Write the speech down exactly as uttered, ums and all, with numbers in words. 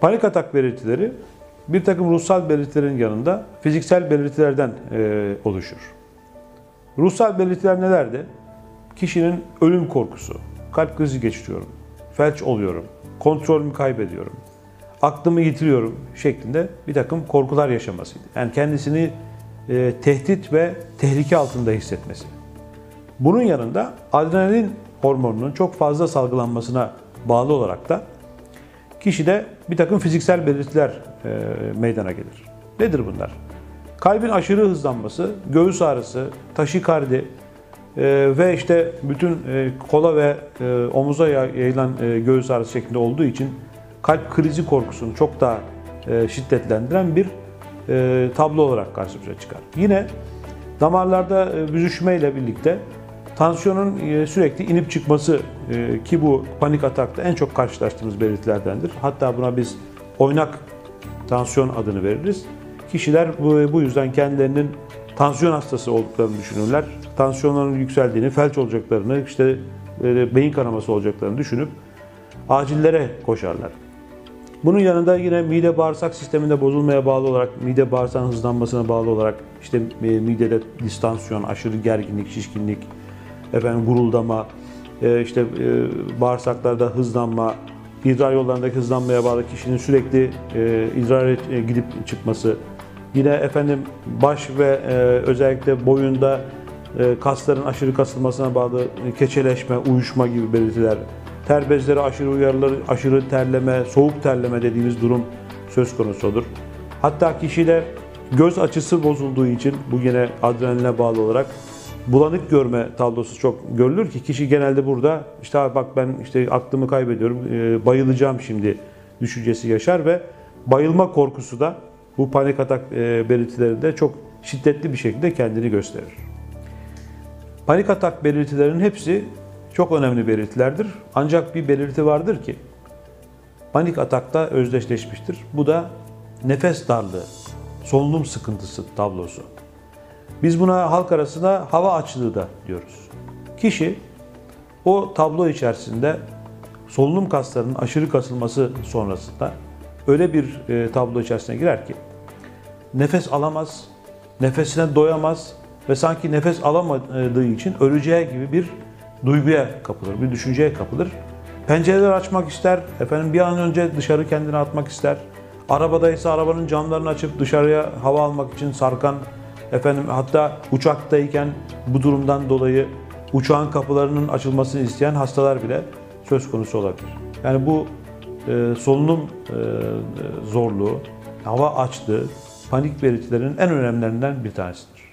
Panik atak belirtileri bir takım ruhsal belirtilerin yanında fiziksel belirtilerden e, oluşur. Ruhsal belirtiler nelerdi? Kişinin ölüm korkusu, kalp krizi geçiriyorum, felç oluyorum, kontrolümü kaybediyorum, aklımı yitiriyorum şeklinde bir takım korkular yaşamasıydı. Yani kendisini e, tehdit ve tehlike altında hissetmesi. Bunun yanında adrenalin hormonunun çok fazla salgılanmasına bağlı olarak da kişide bir takım fiziksel belirtiler e, meydana gelir. Nedir bunlar? Kalbin aşırı hızlanması, göğüs ağrısı, taşikardi e, ve işte bütün e, kola ve e, omuza yayılan e, göğüs ağrısı şeklinde olduğu için kalp krizi korkusunu çok daha e, şiddetlendiren bir e, tablo olarak karşımıza çıkar. Yine damarlarda e, büzüşme ile birlikte tansiyonun e, sürekli inip çıkması e, ki bu panik atakta en çok karşılaştığımız belirtilerdendir. Hatta buna biz oynak tansiyon adını veririz. Kişiler bu, bu yüzden kendilerinin tansiyon hastası olduklarını düşünürler. Tansiyonların yükseldiğini, felç olacaklarını, işte e, beyin kanaması olacaklarını düşünüp acillere koşarlar. Bunun yanında yine mide bağırsak sisteminde bozulmaya bağlı olarak, mide bağırsağın hızlanmasına bağlı olarak işte e, midede distansiyon, aşırı gerginlik, şişkinlik, efendim guruldama, e, işte e, bağırsaklarda hızlanma, idrar yollarındaki hızlanmaya bağlı kişinin sürekli e, idrara e, gidip çıkması, yine efendim baş ve e, özellikle boyunda e, kasların aşırı kasılmasına bağlı e, keçeleşme, uyuşma gibi belirtiler, ter bezleri aşırı uyarılır, aşırı terleme, soğuk terleme dediğimiz durum söz konusu olur. Hatta kişide göz açısı bozulduğu için bu yine adrenaline bağlı olarak bulanık görme tablosu çok görülür ki kişi genelde burada işte bak ben işte aklımı kaybediyorum, bayılacağım şimdi düşüncesi yaşar ve bayılma korkusu da bu panik atak belirtilerinde çok şiddetli bir şekilde kendini gösterir. Panik atak belirtilerinin hepsi çok önemli belirtilerdir. Ancak bir belirti vardır ki panik atakta özdeşleşmiştir. Bu da nefes darlığı, solunum sıkıntısı tablosu. Biz buna halk arasında hava açlığı da diyoruz. Kişi o tablo içerisinde solunum kaslarının aşırı kasılması sonrasında öyle bir tablo içerisine girer ki nefes alamaz, nefesine doyamaz ve sanki nefes alamadığı için öleceği gibi bir duyguya kapılır, bir düşünceye kapılır. Pencereleri açmak ister, efendim bir an önce dışarı kendini atmak ister. Arabadaysa arabanın camlarını açıp dışarıya hava almak için sarkan, efendim hatta uçaktayken bu durumdan dolayı uçağın kapılarının açılmasını isteyen hastalar bile söz konusu olabilir. Yani bu e, solunum e, zorluğu, hava açlığı, panik belirtilerinin en önemlilerinden bir tanesidir.